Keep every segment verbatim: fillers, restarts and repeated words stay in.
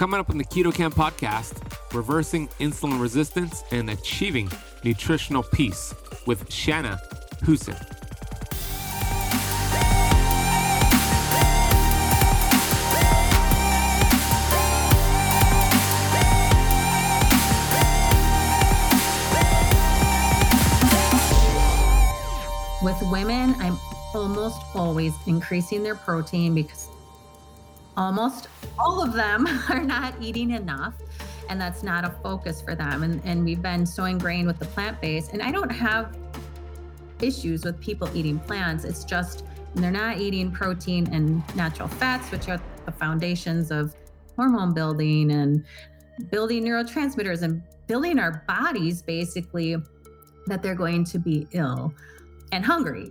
Coming up on the Keto Camp podcast, reversing insulin resistance and achieving nutritional peace with Shana Hussin. With women, I'm almost always increasing their protein because almost all of them are not eating enough, and that's not a focus for them. And, and we've been so ingrained with the plant-based, and I don't have issues with people eating plants. It's just they're not eating protein and natural fats, which are the foundations of hormone building and building neurotransmitters and building our bodies, basically, that they're going to be ill and hungry.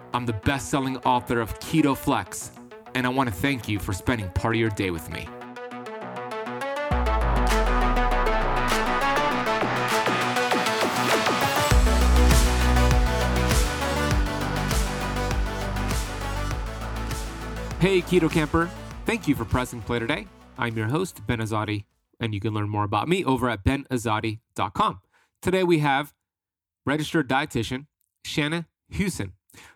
I'm the best-selling author of KetoFlex, and I want to thank you for spending part of your day with me. Hey, Keto Camper. Thank you for pressing play today. I'm your host, Ben Azadi, and you can learn more about me over at ben azadi dot com. Today we have registered dietitian Shana Hussin,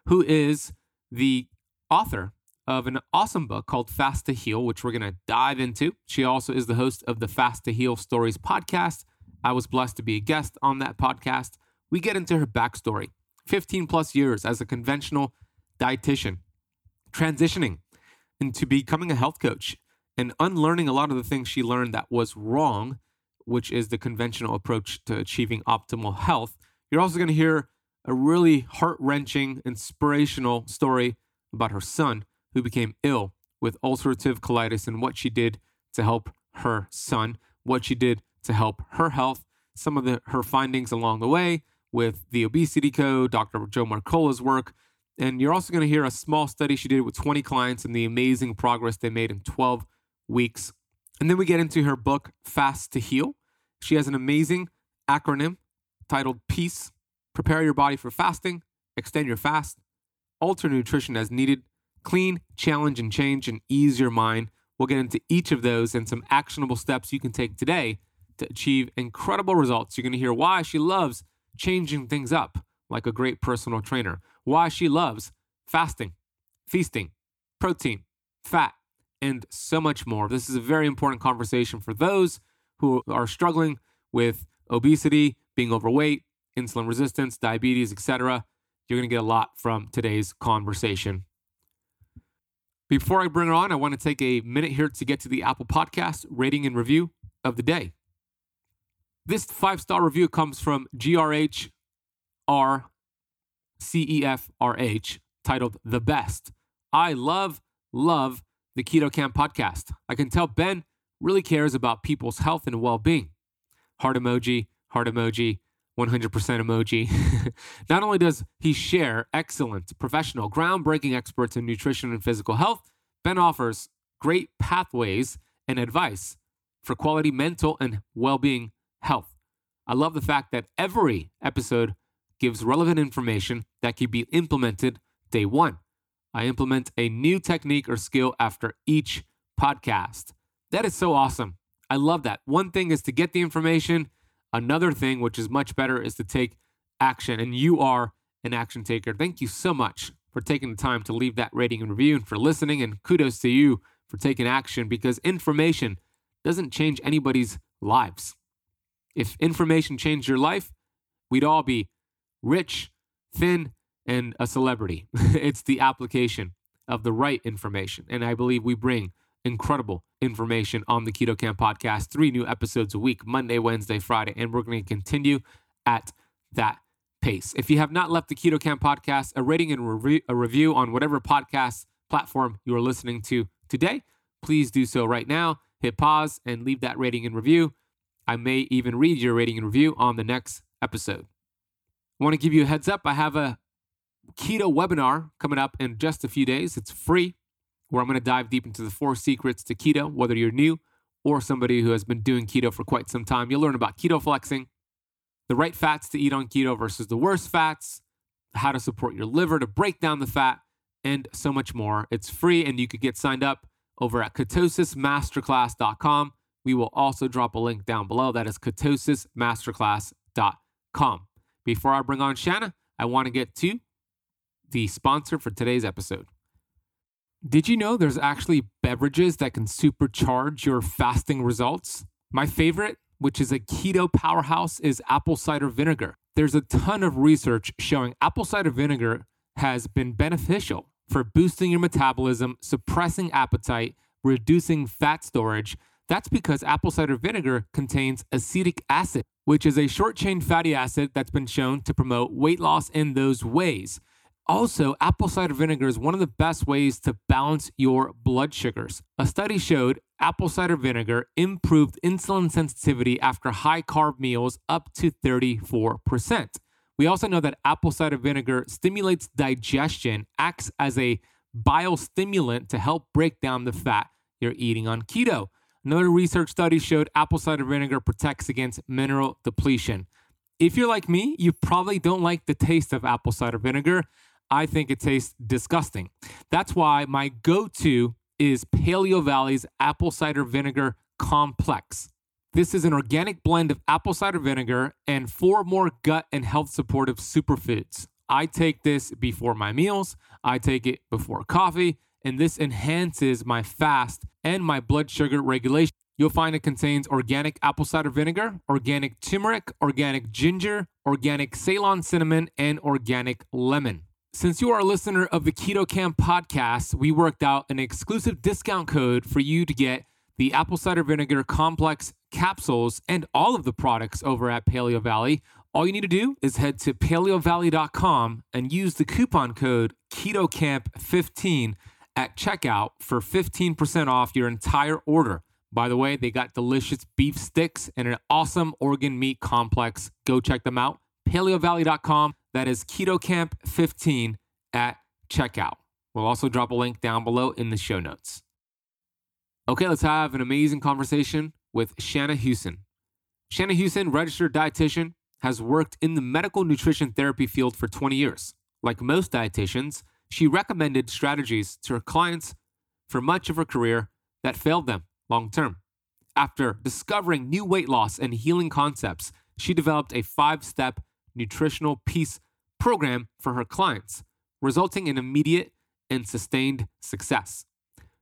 who is the author of an awesome book called Fast to Heal, which we're going to dive into. She also is the host of the Fast to Heal Stories podcast. I was blessed to be a guest on that podcast. We get into her backstory, fifteen plus years as a conventional dietitian, transitioning into becoming a health coach and unlearning a lot of the things she learned that was wrong, which is the conventional approach to achieving optimal health. You're also going to hear a really heart-wrenching, inspirational story about her son who became ill with ulcerative colitis and what she did to help her son, what she did to help her health, some of the, her findings along the way with The Obesity Code, Doctor Joe Marcola's work. And you're also going to hear a small study she did with twenty clients and the amazing progress they made in twelve weeks. And then we get into her book, Fast to Heal. She has an amazing acronym titled PEACE. Prepare your body for fasting, extend your fast, alter nutrition as needed, clean, challenge, and change, and ease your mind. We'll get into each of those and some actionable steps you can take today to achieve incredible results. You're going to hear why she loves changing things up like a great personal trainer, why she loves fasting, feasting, protein, fat, and so much more. This is a very important conversation for those who are struggling with obesity, being overweight, insulin resistance, diabetes, et cetera. You're going to get a lot from today's conversation. Before I bring her on, I want to take a minute here to get to the Apple Podcast rating and review of the day. This five-star review comes from G R H R C E F R H, titled The Best. I love, love the Keto Camp podcast. I can tell Ben really cares about people's health and well-being. Heart emoji, heart emoji, one hundred percent emoji. Not only does he share excellent, professional, groundbreaking experts in nutrition and physical health, Ben offers great pathways and advice for quality mental and well-being health. I love the fact that every episode gives relevant information that can be implemented day one. I implement a new technique or skill after each podcast. That is so awesome. I love that. One thing is to get the information. Another thing, which is much better, is to take action, and you are an action taker. Thank you so much for taking the time to leave that rating and review and for listening, and kudos to you for taking action, because information doesn't change anybody's lives. If information changed your life, we'd all be rich, thin, and a celebrity. It's the application of the right information, and I believe we bring incredible information on the Keto Camp podcast. Three new episodes a week, Monday, Wednesday, Friday, and we're going to continue at that pace. If you have not left the Keto Camp podcast a rating and re- a review on whatever podcast platform you are listening to today, please do so right now. Hit pause and leave that rating and review. I may even read your rating and review on the next episode. I want to give you a heads up. I have a keto webinar coming up in just a few days. It's free, where I'm going to dive deep into the four secrets to keto, whether you're new or somebody who has been doing keto for quite some time. You'll learn about keto flexing, the right fats to eat on keto versus the worst fats, how to support your liver to break down the fat, and so much more. It's free, and you could get signed up over at ketosis masterclass dot com. We will also drop a link down below. That is ketosis masterclass dot com. Before I bring on Shana, I want to get to the sponsor for today's episode. Did you know there's actually beverages that can supercharge your fasting results? My favorite, which is a keto powerhouse, is apple cider vinegar. There's a ton of research showing apple cider vinegar has been beneficial for boosting your metabolism, suppressing appetite, reducing fat storage. That's because apple cider vinegar contains acetic acid, which is a short-chain fatty acid that's been shown to promote weight loss in those ways. Also, apple cider vinegar is one of the best ways to balance your blood sugars. A study showed apple cider vinegar improved insulin sensitivity after high-carb meals up to thirty-four percent. We also know that apple cider vinegar stimulates digestion, acts as a bile stimulant to help break down the fat you're eating on keto. Another research study showed apple cider vinegar protects against mineral depletion. If you're like me, you probably don't like the taste of apple cider vinegar. I think it tastes disgusting. That's why my go-to is Paleo Valley's Apple Cider Vinegar Complex. This is an organic blend of apple cider vinegar and four more gut and health supportive superfoods. I take this before my meals. I take it before coffee, and this enhances my fast and my blood sugar regulation. You'll find it contains organic apple cider vinegar, organic turmeric, organic ginger, organic Ceylon cinnamon, and organic lemon. Since you are a listener of the Keto Camp podcast, we worked out an exclusive discount code for you to get the apple cider vinegar complex capsules and all of the products over at Paleo Valley. All you need to do is head to paleo valley dot com and use the coupon code keto camp fifteen at checkout for fifteen percent off your entire order. By the way, they got delicious beef sticks and an awesome organ meat complex. Go check them out. paleo valley dot com. That is keto camp fifteen at checkout. We'll also drop a link down below in the show notes. Okay, let's have an amazing conversation with Shana Hussin. Shana Hussin, registered dietitian, has worked in the medical nutrition therapy field for twenty years. Like most dietitians, she recommended strategies to her clients for much of her career that failed them long term. After discovering new weight loss and healing concepts, she developed a five-step nutritional peace program for her clients, resulting in immediate and sustained success.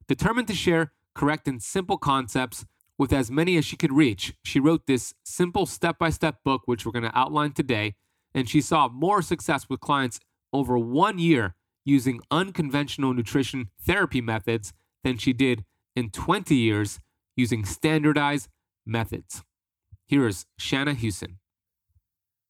Determined to share correct and simple concepts with as many as she could reach, she wrote this simple step-by-step book, which we're going to outline today, and she saw more success with clients over one year using unconventional nutrition therapy methods than she did in twenty years using standardized methods. Here is Shana Hussin.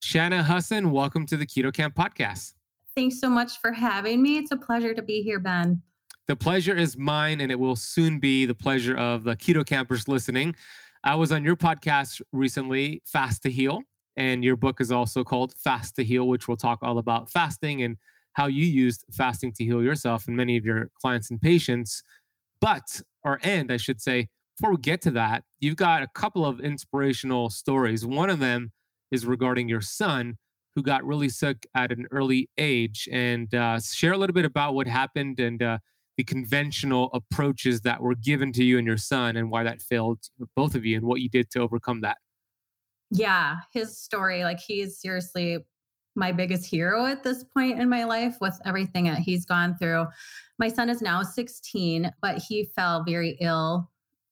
Shana Hussin, welcome to the Keto Camp podcast. Thanks so much for having me. It's a pleasure to be here, Ben. The pleasure is mine, and it will soon be the pleasure of the Keto Campers listening. I was on your podcast recently, Fast to Heal, and your book is also called Fast to Heal, which we'll talk all about fasting and how you used fasting to heal yourself and many of your clients and patients. But, or and I should say, before we get to that, you've got a couple of inspirational stories. One of them is regarding your son who got really sick at an early age. And uh, share a little bit about what happened and uh, the conventional approaches that were given to you and your son and why that failed both of you and what you did to overcome that. Yeah, his story, like he's seriously my biggest hero at this point in my life with everything that he's gone through. My son is now sixteen, but he fell very ill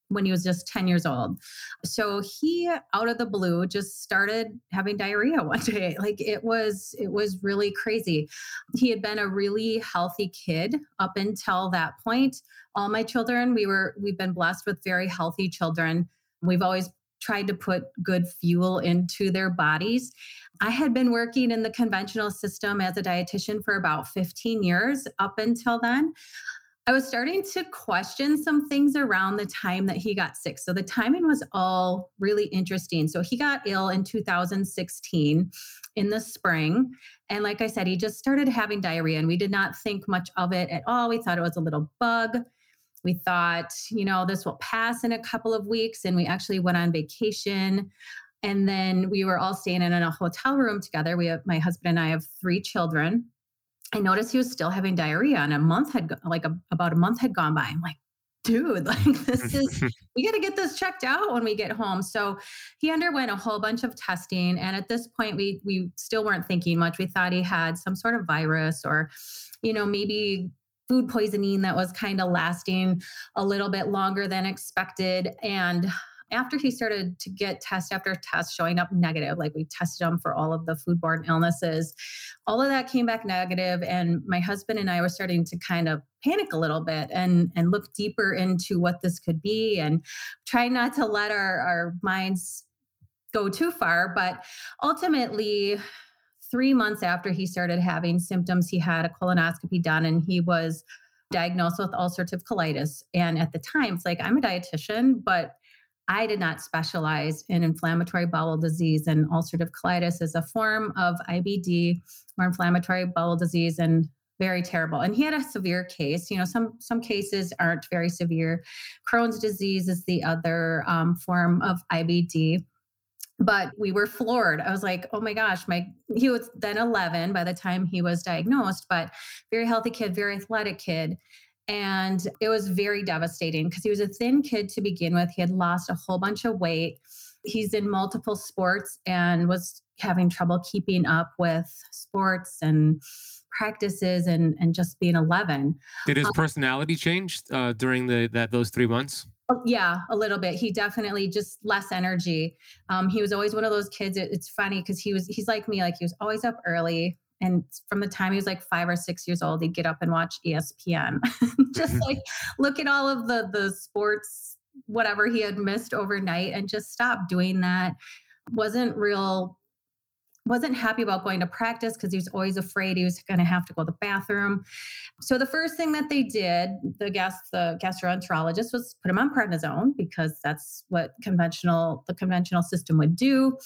when he was just ten years old. So he, out of the blue, just started having diarrhea one day. Like it was, it was really crazy. He had been a really healthy kid up until that point. All my children, we were, we've been blessed with very healthy children. We've always tried to put good fuel into their bodies. I had been working in the conventional system as a dietitian for about fifteen years up until then. I was starting to question some things around the time that he got sick. So the timing was all really interesting. So he got ill in two thousand sixteen in the spring. And like I said, he just started having diarrhea and we did not think much of it at all. We thought it was a little bug. We thought, you know, this will pass in a couple of weeks. And we actually went on vacation. And then we were all staying in a hotel room together. We have, my husband and I have three children. I noticed he was still having diarrhea and a month had, like a, about a month had gone by. I'm like, dude, like this is, we got to get this checked out when we get home. So he underwent a whole bunch of testing. And at this point, we we still weren't thinking much. We thought he had some sort of virus or, you know, maybe food poisoning that was kind of lasting a little bit longer than expected. And after he started to get test after test showing up negative, like we tested him for all of the foodborne illnesses, all of that came back negative. And my husband and I were starting to kind of panic a little bit and, and look deeper into what this could be and try not to let our, our minds go too far. But ultimately, three months after he started having symptoms, he had a colonoscopy done and he was diagnosed with ulcerative colitis. And at the time, it's like, I'm a dietitian, but I did not specialize in inflammatory bowel disease, and ulcerative colitis is a form of I B D or inflammatory bowel disease, and very terrible. And he had a severe case. You know, some some cases aren't very severe. Crohn's disease is the other um, form of I B D. But we were floored. I was like, oh my gosh, my he was then eleven by the time he was diagnosed, but very healthy kid, very athletic kid. And it was very devastating because he was a thin kid to begin with. He had lost a whole bunch of weight. He's in multiple sports and was having trouble keeping up with sports and practices and, and just being eleven. Did his um, personality change uh, during the that those three months? Yeah, a little bit. He definitely just less energy. Um, he was always one of those kids. It, it's funny because he was he's like me, like he was always up early. And from the time he was like five or six years old, he'd get up and watch E S P N. Just like look at all of the the sports, whatever he had missed overnight, and just stop doing that. Wasn't real, wasn't happy about going to practice because he was always afraid he was going to have to go to the bathroom. So the first thing that they did, the gas, the gastroenterologist, was put him on prednisone because that's what conventional the conventional system would do.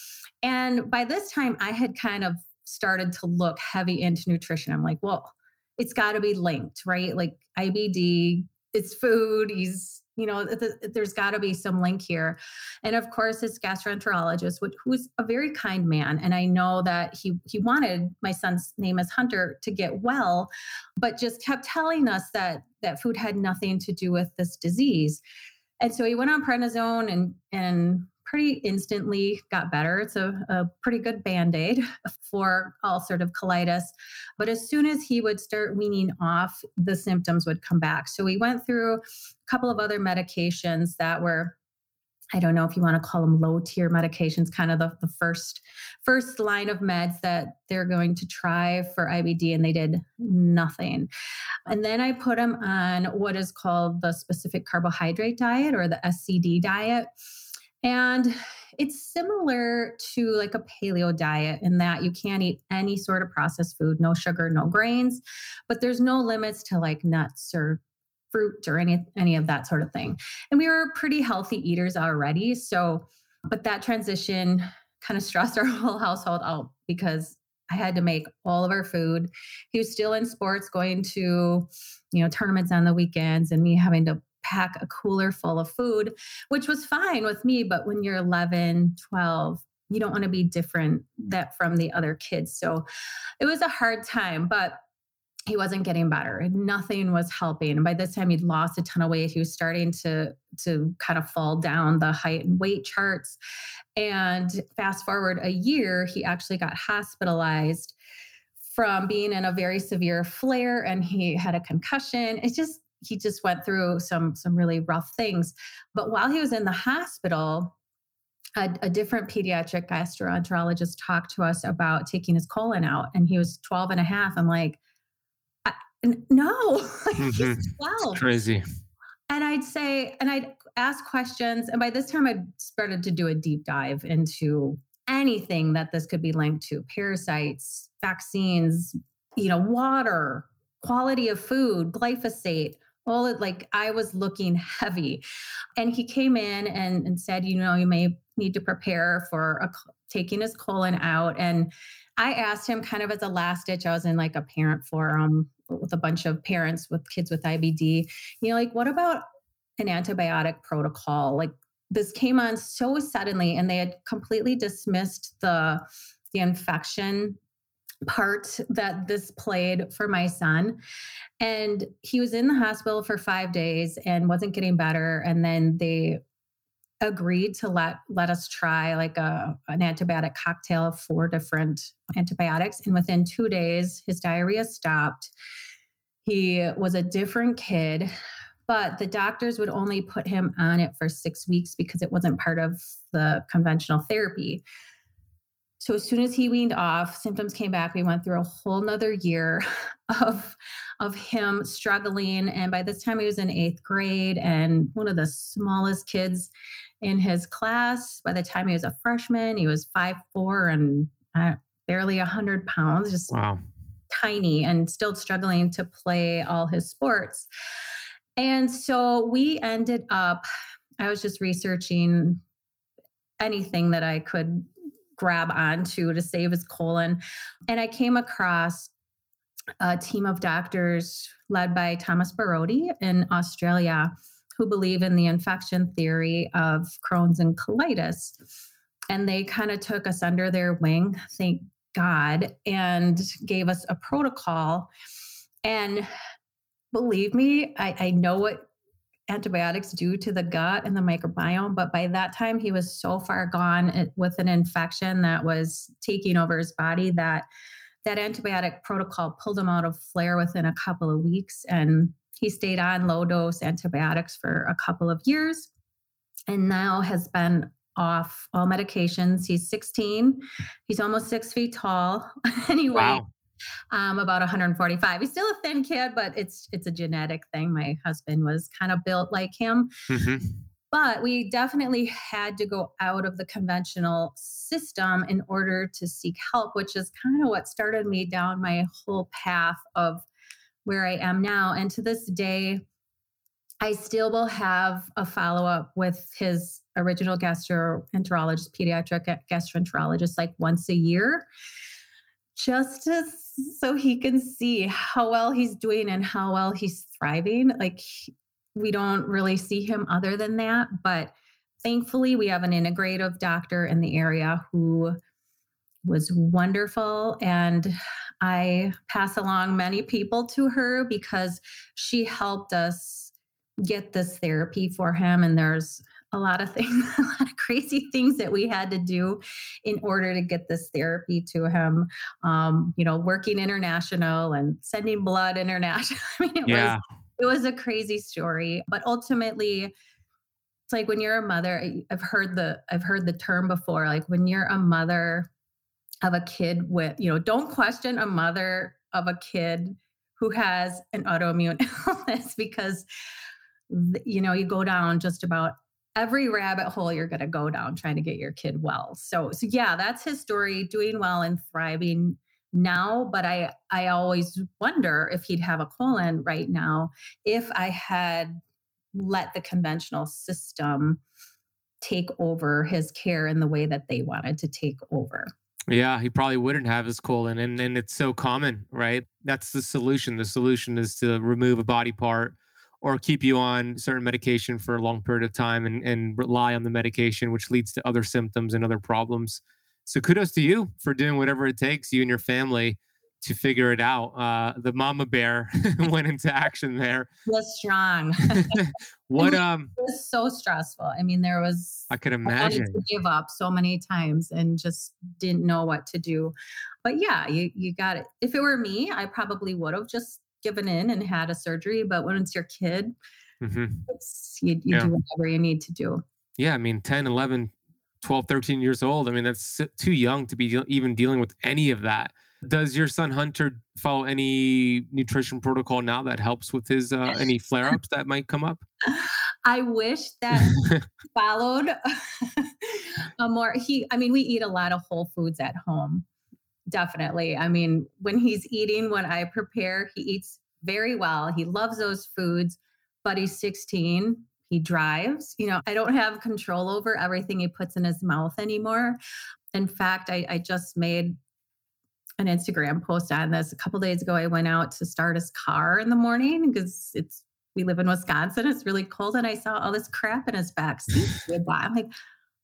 And by this time, I had kind of started to look heavy into nutrition. I'm like, well, it's got to be linked, right? Like I B D, it's food. He's, you know, th- there's got to be some link here. And of course, his gastroenterologist, which, who's a very kind man, and I know that he he wanted my son's name is Hunter to get well, but just kept telling us that that food had nothing to do with this disease. And so he went on prednisone and and. pretty instantly got better. It's a, a pretty good Band-Aid for ulcerative colitis. But as soon as he would start weaning off, the symptoms would come back. So we went through a couple of other medications that were, I don't know if you want to call them low-tier medications, kind of the, the first, first line of meds that they're going to try for I B D, and they did nothing. And then I put him on what is called the specific carbohydrate diet or the S C D diet. And it's similar to like a paleo diet in that you can't eat any sort of processed food, no sugar, no grains, but there's no limits to like nuts or fruit or any, any of that sort of thing. And we were pretty healthy eaters already. So, but that transition kind of stressed our whole household out because I had to make all of our food. He was still in sports, going to, you know, tournaments on the weekends and me having to pack a cooler full of food, which was fine with me. But when you're eleven, twelve, you don't want to be different that from the other kids. So it was a hard time, but he wasn't getting better and nothing was helping. And by this time he'd lost a ton of weight. He was starting to, to kind of fall down the height and weight charts. And fast forward a year, he actually got hospitalized from being in a very severe flare and he had a concussion. It's just, He just went through some, some really rough things. But while he was in the hospital, a, a different pediatric gastroenterologist talked to us about taking his colon out. And he was twelve and a half. I'm like, I, no, mm-hmm. He's twelve. It's crazy. And I'd say, and I'd ask questions. And by this time, I'd started to do a deep dive into anything that this could be linked to, parasites, vaccines, you know, water, quality of food, glyphosate, all it, like I was looking heavy. And he came in and, and said, you know, you may need to prepare for a, taking his colon out. And I asked him kind of as a last ditch, I was in like a parent forum with a bunch of parents with kids with I B D. You know, like, what about an antibiotic protocol? Like, this came on so suddenly and they had completely dismissed the, the infection part that this played for my son. And he was in the hospital for five days and wasn't getting better. And then they agreed to let, let us try like a, an antibiotic cocktail of four different antibiotics. And within two days, his diarrhea stopped. He was a different kid, but the doctors would only put him on it for six weeks because it wasn't part of the conventional therapy. So as soon as he weaned off, symptoms came back. We went through a whole nother year of, of him struggling. And by this time he was in eighth grade and one of the smallest kids in his class. By the time he was a freshman, he was five foot four and uh, barely one hundred pounds, just wow. tiny and still struggling to play all his sports. And so we ended up, I was just researching anything that I could grab onto to save his colon. And I came across a team of doctors led by Thomas Barodi in Australia, who believe in the infection theory of Crohn's and colitis. And they kind of took us under their wing, thank God, and gave us a protocol. And believe me, I, I know what antibiotics do to the gut and the microbiome. But by that time, he was so far gone with an infection that was taking over his body that that antibiotic protocol pulled him out of flare within a couple of weeks. And he stayed on low dose antibiotics for a couple of years and now has been off all medications. He's sixteen. He's almost six feet tall. Anyway. Wow. Um, about one hundred forty-five. He's still a thin kid, but it's it's a genetic thing. My husband was kind of built like him. Mm-hmm. But we definitely had to go out of the conventional system in order to seek help, which is kind of what started me down my whole path of where I am now. And to this day, I still will have a follow-up with his original gastroenterologist, pediatric gastroenterologist, like once a year, just to, so he can see how well he's doing and how well he's thriving. Like, we don't really see him other than that, but thankfully we have an integrative doctor in the area who was wonderful. And I pass along many people to her because she helped us get this therapy for him. And there's a lot of things, a lot of crazy things that we had to do in order to get this therapy to him. Um, you know, working international and sending blood international. I mean, it yeah. was it was a crazy story. But ultimately, it's like when you're a mother. I've heard the I've heard the term before. Like when you're a mother of a kid with, you know, don't question a mother of a kid who has an autoimmune illness, because you know you go down just about every rabbit hole you're going to go down trying to get your kid well. So, so yeah, that's his story, doing well and thriving now. But I, I always wonder if he'd have a colon right now, if I had let the conventional system take over his care in the way that they wanted to take over. Yeah, he probably wouldn't have his colon. And, and it's so common, right? That's the solution. The solution is to remove a body part or keep you on certain medication for a long period of time and, and rely on the medication, which leads to other symptoms and other problems. So kudos to you for doing whatever it takes, you and your family, to figure it out. Uh, the mama bear went into action there. Was strong. What um? It was so stressful. I mean, there was. I could imagine. I wanted to give up so many times and just didn't know what to do. But yeah, you you got it. If it were me, I probably would have just given in and had a surgery, but when it's your kid, mm-hmm. it's, you, you yeah. do whatever you need to do. Yeah. I mean, ten, eleven, twelve, thirteen years old. I mean, that's too young to be de- even dealing with any of that. Does your son Hunter follow any nutrition protocol now that helps with his, uh, any flare-ups that might come up? I wish that followed a more, he, I mean, we eat a lot of whole foods at home. Definitely. I mean, when he's eating, when I prepare, he eats very well. He loves those foods, but he's sixteen. He drives. You know, I don't have control over everything he puts in his mouth anymore. In fact, I, I just made an Instagram post on this a couple days ago. I went out to start his car in the morning because it's we live in Wisconsin. It's really cold, and I saw all this crap in his backseat. I'm like,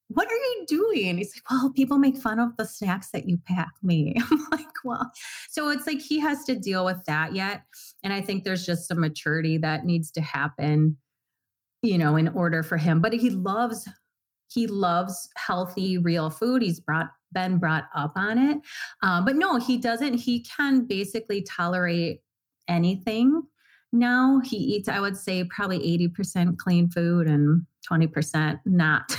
"What are you doing?" He's like, "Well, people make fun of the snacks that you pack me." I'm like, "Well," so it's like he has to deal with that yet, and I think there's just some maturity that needs to happen, you know, in order for him. But he loves he loves healthy, real food. He's brought. been brought up on it. Uh, but no, he doesn't. He can basically tolerate anything now. He eats, I would say, probably eighty percent clean food and twenty percent not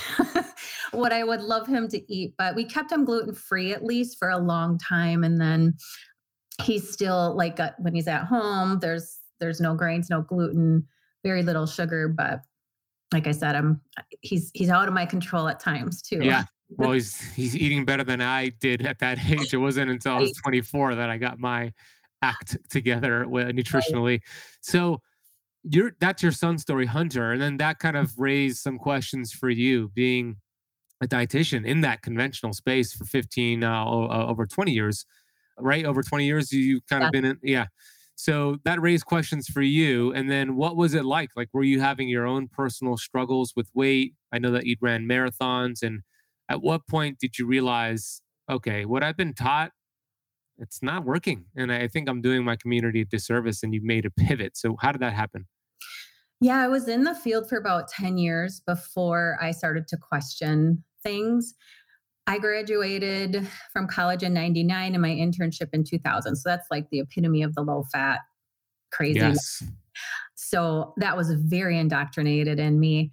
what I would love him to eat. But we kept him gluten-free at least for a long time. And then he's still like, uh, when he's at home, there's there's no grains, no gluten, very little sugar. But like I said, I'm he's he's out of my control at times too. Yeah. Well, he's he's eating better than I did at that age. It wasn't until I was twenty-four that I got my act together nutritionally. So you're, that's your son's story, Hunter. And then that kind of raised some questions for you being a dietitian in that conventional space for fifteen, uh, over twenty years, right? Over twenty years, you've kind yeah. of been in, yeah. So that raised questions for you. And then what was it like? Like, were you having your own personal struggles with weight? I know that you'd ran marathons and at what point did you realize, okay, what I've been taught, it's not working. And I think I'm doing my community a disservice and you've made a pivot. So how did that happen? Yeah, I was in the field for about ten years before I started to question things. I graduated from college in ninety-nine and my internship in two thousand. So that's like the epitome of the low fat craziness. Yes. So that was very indoctrinated in me.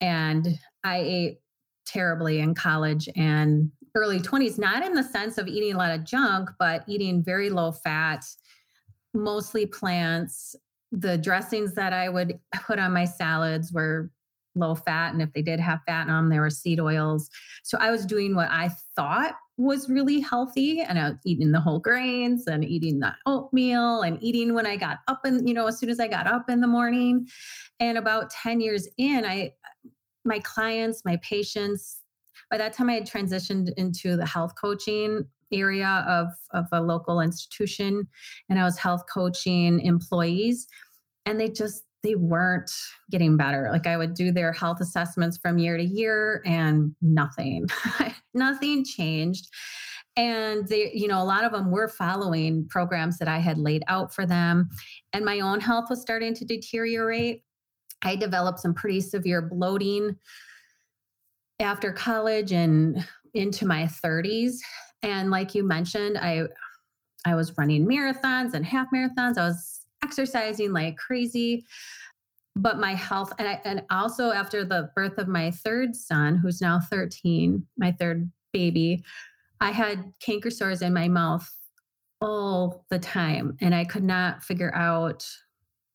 And I ate terribly in college and early twenties, not in the sense of eating a lot of junk, but eating very low fat, mostly plants. The dressings that I would put on my salads were low fat. And if they did have fat in them, there were seed oils. So I was doing what I thought was really healthy. And I was eating the whole grains and eating the oatmeal and eating when I got up and, you know, as soon as I got up in the morning. And about ten years in, I, my clients, my patients, by that time I had transitioned into the health coaching area of, of a local institution and I was health coaching employees and they just, they weren't getting better. Like I would do their health assessments from year to year and nothing, nothing changed. And they, you know, a lot of them were following programs that I had laid out for them and my own health was starting to deteriorate. I developed some pretty severe bloating after college and into my thirties. And like you mentioned, I I was running marathons and half marathons. I was exercising like crazy, but my health, and, I, and also after the birth of my third son, who's now thirteen, my third baby, I had canker sores in my mouth all the time. And I could not figure out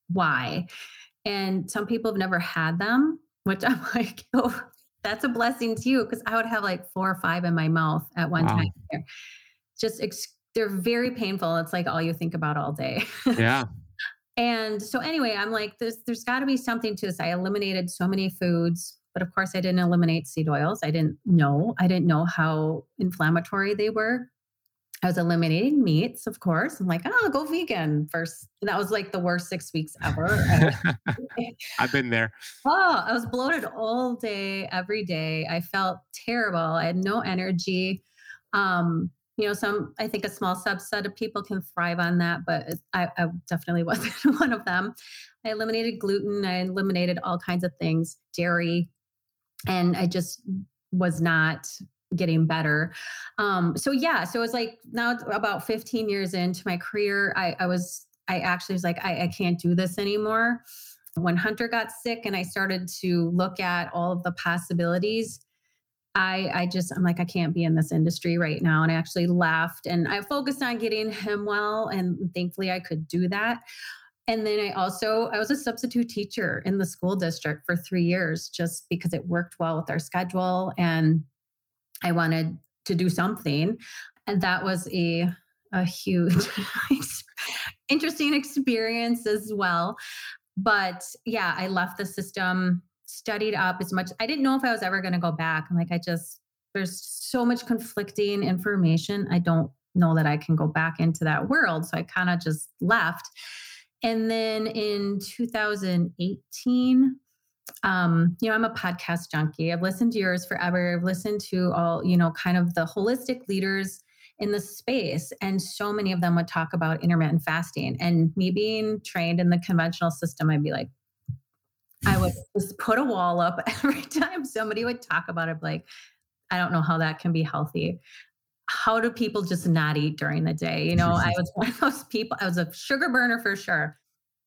why. And some people have never had them, which I'm like, oh, that's a blessing to you. Because I would have like four or five in my mouth at one wow. time. Just, ex- they're very painful. It's like all you think about all day. Yeah. And so anyway, I'm like, there's, there's gotta be something to this. I eliminated so many foods, but of course I didn't eliminate seed oils. I didn't know, I didn't know how inflammatory they were. I was eliminating meats, of course. I'm like, oh, I'll go vegan first. And that was like the worst six weeks ever. I've been there. Oh, I was bloated all day, every day. I felt terrible. I had no energy. Um, you know, some, I think a small subset of people can thrive on that, but I, I definitely wasn't one of them. I eliminated gluten. I eliminated all kinds of things, dairy, and I just was not getting better. Um, so yeah, so it was like now about fifteen years into my career, I, I was, I actually was like, I, I can't do this anymore. When Hunter got sick and I started to look at all of the possibilities, I, I just, I'm like, I can't be in this industry right now. And I actually left and I focused on getting him well. And thankfully I could do that. And then I also, I was a substitute teacher in the school district for three years, just because it worked well with our schedule. And I wanted to do something. And that was a, a huge, interesting experience as well. But yeah, I left the system, studied up as much. I didn't know if I was ever going to go back. I'm like, I just, there's so much conflicting information. I don't know that I can go back into that world. So I kind of just left. And then in two thousand eighteen, um, you know, I'm a podcast junkie. I've listened to yours forever. I've listened to all, you know, kind of the holistic leaders in the space. And so many of them would talk about intermittent fasting. And me being trained in the conventional system, I'd be like, I would just put a wall up every time somebody would talk about it. Like, I don't know how that can be healthy. How do people just not eat during the day? You know, I was one of those people. I was a sugar burner for sure.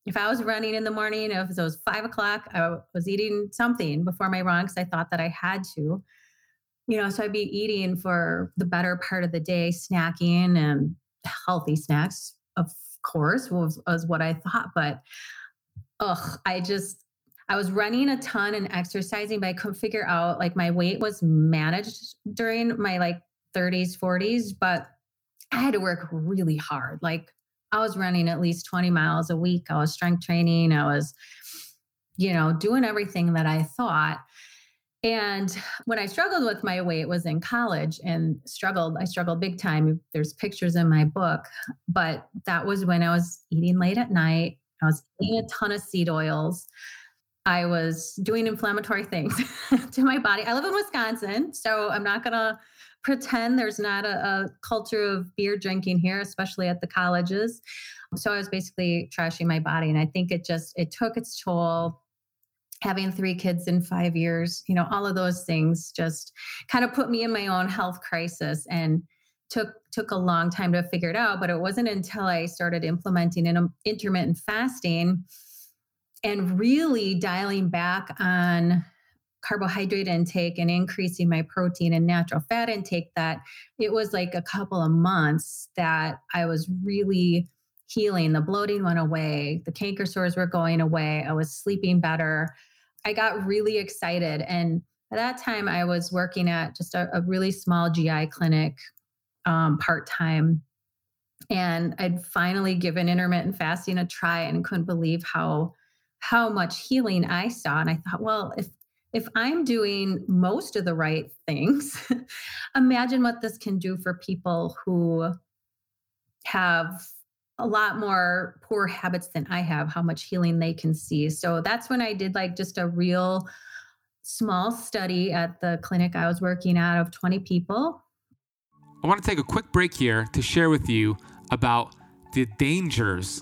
If I was running in the morning, if it was five o'clock, I was eating something before my run because I thought that I had to. You know, so I'd be eating for the better part of the day, snacking, and healthy snacks, of course, was, was what I thought. But ugh, I just, I was running a ton and exercising, but I couldn't figure out, like, my weight was managed during my like thirties, forties, but I had to work really hard. Like, I was running at least twenty miles a week. I was strength training. I was, you know, doing everything that I thought. And when I struggled with my weight was in college and struggled, I struggled big time. There's pictures in my book, but that was when I was eating late at night. I was eating a ton of seed oils. I was doing inflammatory things to my body. I live in Wisconsin, so I'm not going to pretend there's not a, a culture of beer drinking here, especially at the colleges. So I was basically trashing my body. And I think it just, it took its toll. Having three kids in five years, you know, all of those things just kind of put me in my own health crisis and took took a long time to figure it out. But it wasn't until I started implementing an intermittent fasting and really dialing back on carbohydrate intake and increasing my protein and natural fat intake that it was like a couple of months that I was really healing. The bloating went away. The canker sores were going away. I was sleeping better. I got really excited. And at that time, I was working at just a, a really small G I clinic, um, part-time. And I'd finally given intermittent fasting a try and couldn't believe how, how much healing I saw. And I thought, well, if, if I'm doing most of the right things, imagine what this can do for people who have a lot more poor habits than I have, how much healing they can see. So that's when I did like just a real small study at the clinic I was working at of twenty people. I want to take a quick break here to share with you about the dangers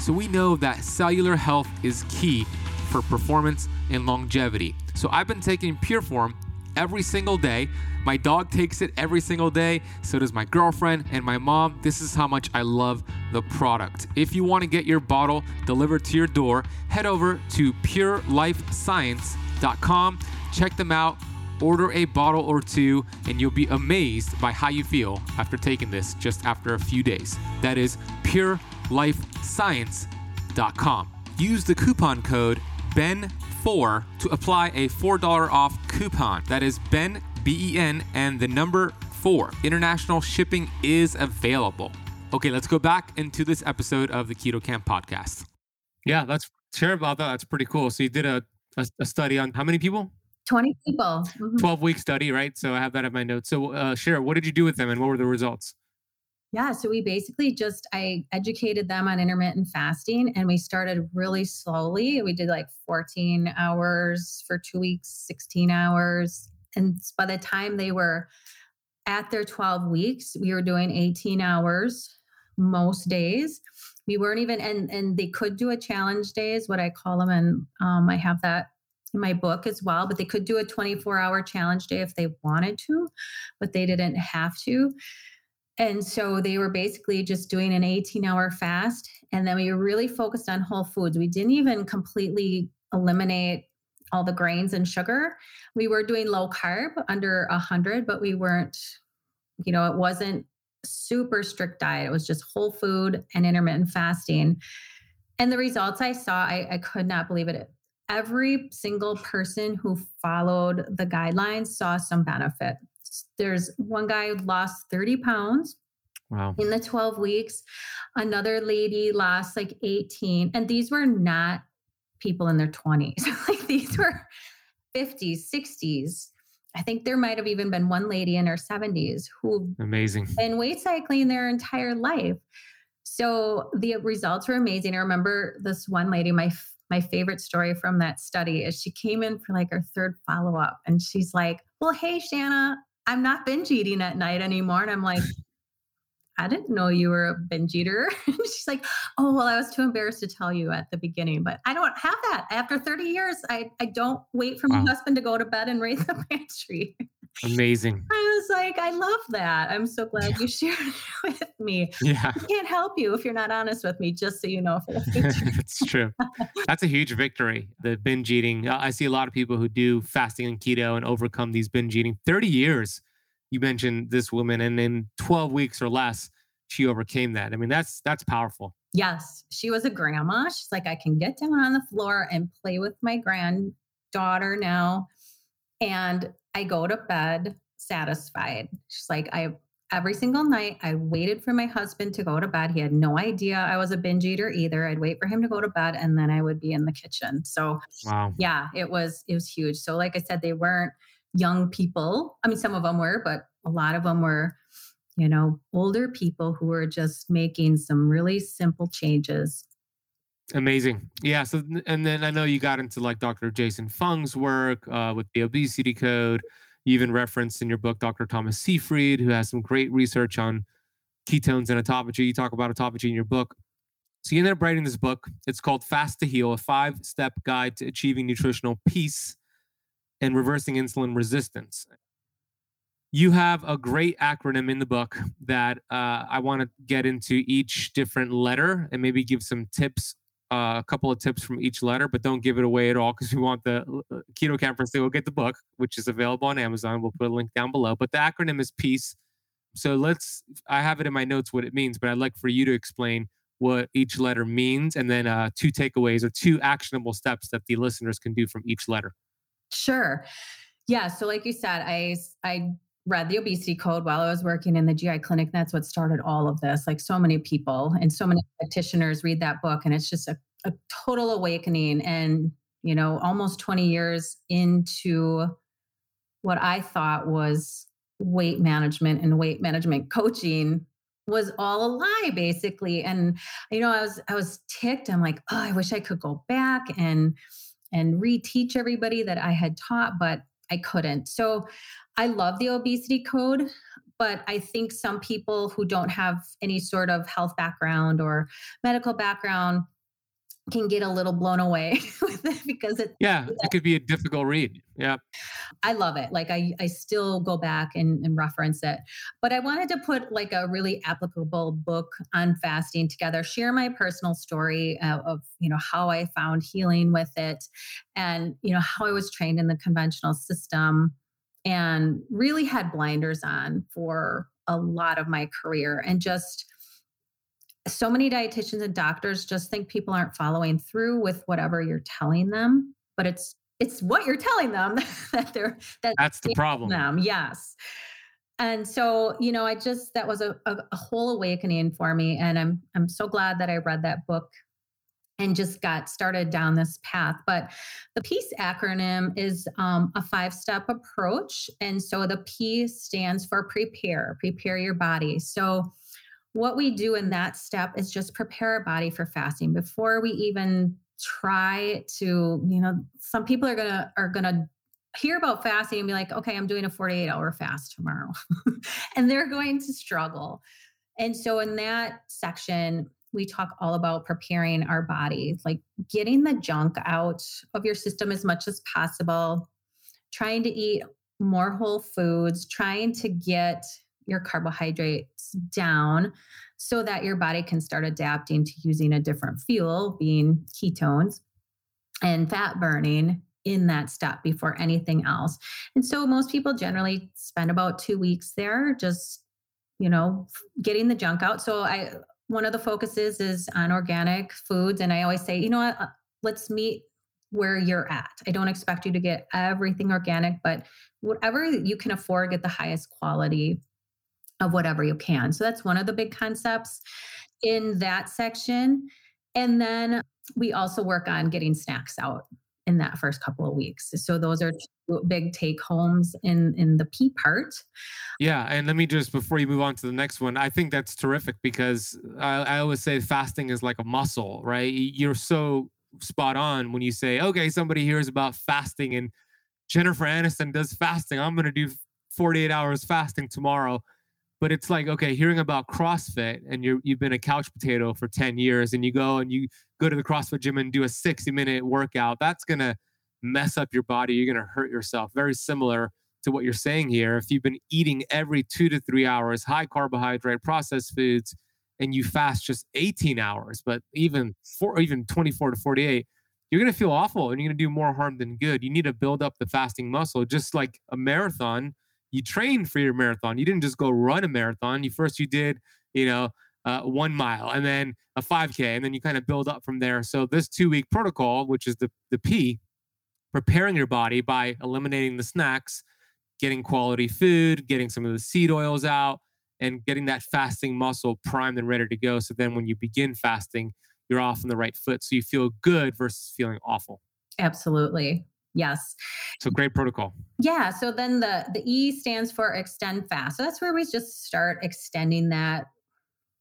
So we know that cellular health is key for performance and longevity. So I've been taking PureForm every single day. My dog takes it every single day. So does my girlfriend and my mom. This is how much I love the product. If you want to get your bottle delivered to your door, head over to pure life science dot com. Check them out, order a bottle or two, and you'll be amazed by how you feel after taking this just after a few days. That is pure life science dot com. Use the coupon code B E N four to apply a four dollars off coupon. That is Ben, B E N, and the number four. International shipping is available. Okay, let's go back into this episode of the Keto Camp podcast. Yeah, let's share about that. That's pretty cool. So you did a, a, a study on how many people? twenty people. Mm-hmm. twelve-week study, right? So I have that in my notes. So uh, share, what did you do with them and what were the results? Yeah. So we basically just, I educated them on intermittent fasting and we started really slowly. We did like fourteen hours for two weeks, sixteen hours. And by the time they were at their twelve weeks, we were doing eighteen hours most days. We weren't even, and, and they could do a challenge day is what I call them. And um, I have that in my book as well, but they could do a twenty-four hour challenge day if they wanted to, but they didn't have to. And so they were basically just doing an eighteen hour fast. And then we really focused on whole foods. We didn't even completely eliminate all the grains and sugar. We were doing low carb under one hundred, but we weren't, you know, it wasn't super strict diet. It was just whole food and intermittent fasting. And the results I saw, I, I could not believe it. Every single person who followed the guidelines saw some benefit. There's one guy who lost thirty pounds wow. in the twelve weeks. Another lady lost like eighteen. And these were not people in their twenties. Like these were fifties, sixties. I think there might have even been one lady in her seventies who amazing been weight cycling their entire life. So the results were amazing. I remember this one lady, my my favorite story from that study is she came in for like her third follow-up and she's like, well, hey, Shana, I'm not binge eating at night anymore. And I'm like, I didn't know you were a binge eater. And she's like, oh, well, I was too embarrassed to tell you at the beginning, but I don't have that. After thirty years, I, I don't wait for wow. my husband to go to bed and raid the pantry. Amazing. I was like, I love that. I'm so glad yeah. you shared it with me. Yeah. I can't help you if you're not honest with me, just so you know. For the future. That's true. That's a huge victory, the binge eating. I see a lot of people who do fasting and keto and overcome these binge eating. thirty years, you mentioned this woman, and in twelve weeks or less, she overcame that. I mean, that's that's powerful. Yes. She was a grandma. She's like, I can get down on the floor and play with my granddaughter now. And I go to bed satisfied. She's like, I every single night I waited for my husband to go to bed. He had no idea I was a binge eater either. I'd wait for him to go to bed and then I would be in the kitchen. So wow. yeah, it was it was huge. So like I said, they weren't young people. I mean, some of them were, but a lot of them were, you know, older people who were just making some really simple changes. Amazing. Yeah. So, and then I know you got into like Doctor Jason Fung's work uh, with the obesity code. You even referenced in your book, Doctor Thomas Seyfried, who has some great research on ketones and autophagy. You talk about autophagy in your book. So you ended up writing this book. It's called Fast to Heal, a five-step guide to achieving nutritional peace and reversing insulin resistance. You have a great acronym in the book that uh, I want to get into each different letter and maybe give some tips Uh, a couple of tips from each letter, but don't give it away at all because we want the Keto Conference to go get the book, which is available on Amazon. We'll put a link down below. But the acronym is PEACE. So let's, I have it in my notes what it means, but I'd like for you to explain what each letter means and then uh, two takeaways or two actionable steps that the listeners can do from each letter. Sure. Yeah. So like you said, I, I read The Obesity Code while I was working in the G I clinic. That's what started all of this. Like so many people and so many practitioners read that book and it's just a, a total awakening. And, you know, almost twenty years into what I thought was weight management and weight management coaching was all a lie basically. And, you know, I was, I was ticked. I'm like, oh, I wish I could go back and, and reteach everybody that I had taught, but I couldn't. So I love The Obesity Code, but I think some people who don't have any sort of health background or medical background can get a little blown away with it because it yeah, it could be a difficult read. Yeah. I love it. Like I, I still go back and, and reference it, but I wanted to put like a really applicable book on fasting together, share my personal story uh, of, you know, how I found healing with it and, you know, how I was trained in the conventional system and really had blinders on for a lot of my career. And just so many dietitians and doctors just think people aren't following through with whatever you're telling them, but it's it's what you're telling them that they're that that's the problem. Them. Yes. And so, you know, I just that was a, a, a whole awakening for me. And I'm I'm so glad that I read that book and just got started down this path. But the PEACE acronym is um, a five-step approach. And so the P stands for prepare, prepare your body. So what we do in that step is just prepare our body for fasting before we even try to, you know, some people are going to, are going to hear about fasting and be like, okay, I'm doing a forty-eight hour fast tomorrow and they're going to struggle. And so in that section, we talk all about preparing our body, like getting the junk out of your system as much as possible, trying to eat more whole foods, trying to get your carbohydrates down so that your body can start adapting to using a different fuel, being ketones and fat burning in that step before anything else. And so most people generally spend about two weeks there just, you know, getting the junk out. So I, one of the focuses is on organic foods. And I always say, you know what, let's meet where you're at. I don't expect you to get everything organic, but whatever you can afford, get the highest quality of whatever you can. So that's one of the big concepts in that section. And then we also work on getting snacks out in that first couple of weeks. So those are two big take homes in, in the P part. Yeah. And let me just, before you move on to the next one, I think that's terrific because I, I always say fasting is like a muscle, right? You're so spot on when you say, okay, somebody hears about fasting and Jennifer Aniston does fasting. I'm going to do forty-eight hours fasting tomorrow. But it's like, okay, hearing about CrossFit and you're, you've been a couch potato for ten years and you go and you go to the CrossFit gym and do a sixty minute workout, that's going to mess up your body. You're going to hurt yourself. Very similar to what you're saying here. If you've been eating every two to three hours, high carbohydrate, processed foods, and you fast just eighteen hours, but even four, even twenty-four to forty-eight, you're going to feel awful and you're going to do more harm than good. You need to build up the fasting muscle, just like a marathon. You trained for your marathon. You didn't just go run a marathon. You first, you did, you know, uh, one mile and then a five K, and then you kind of build up from there. So this two week protocol, which is the, the P, preparing your body by eliminating the snacks, getting quality food, getting some of the seed oils out, and getting that fasting muscle primed and ready to go. So then when you begin fasting, you're off on the right foot. So you feel good versus feeling awful. Absolutely. Yes. So great protocol. Yeah. So then the, the E stands for extend fast. So that's where we just start extending that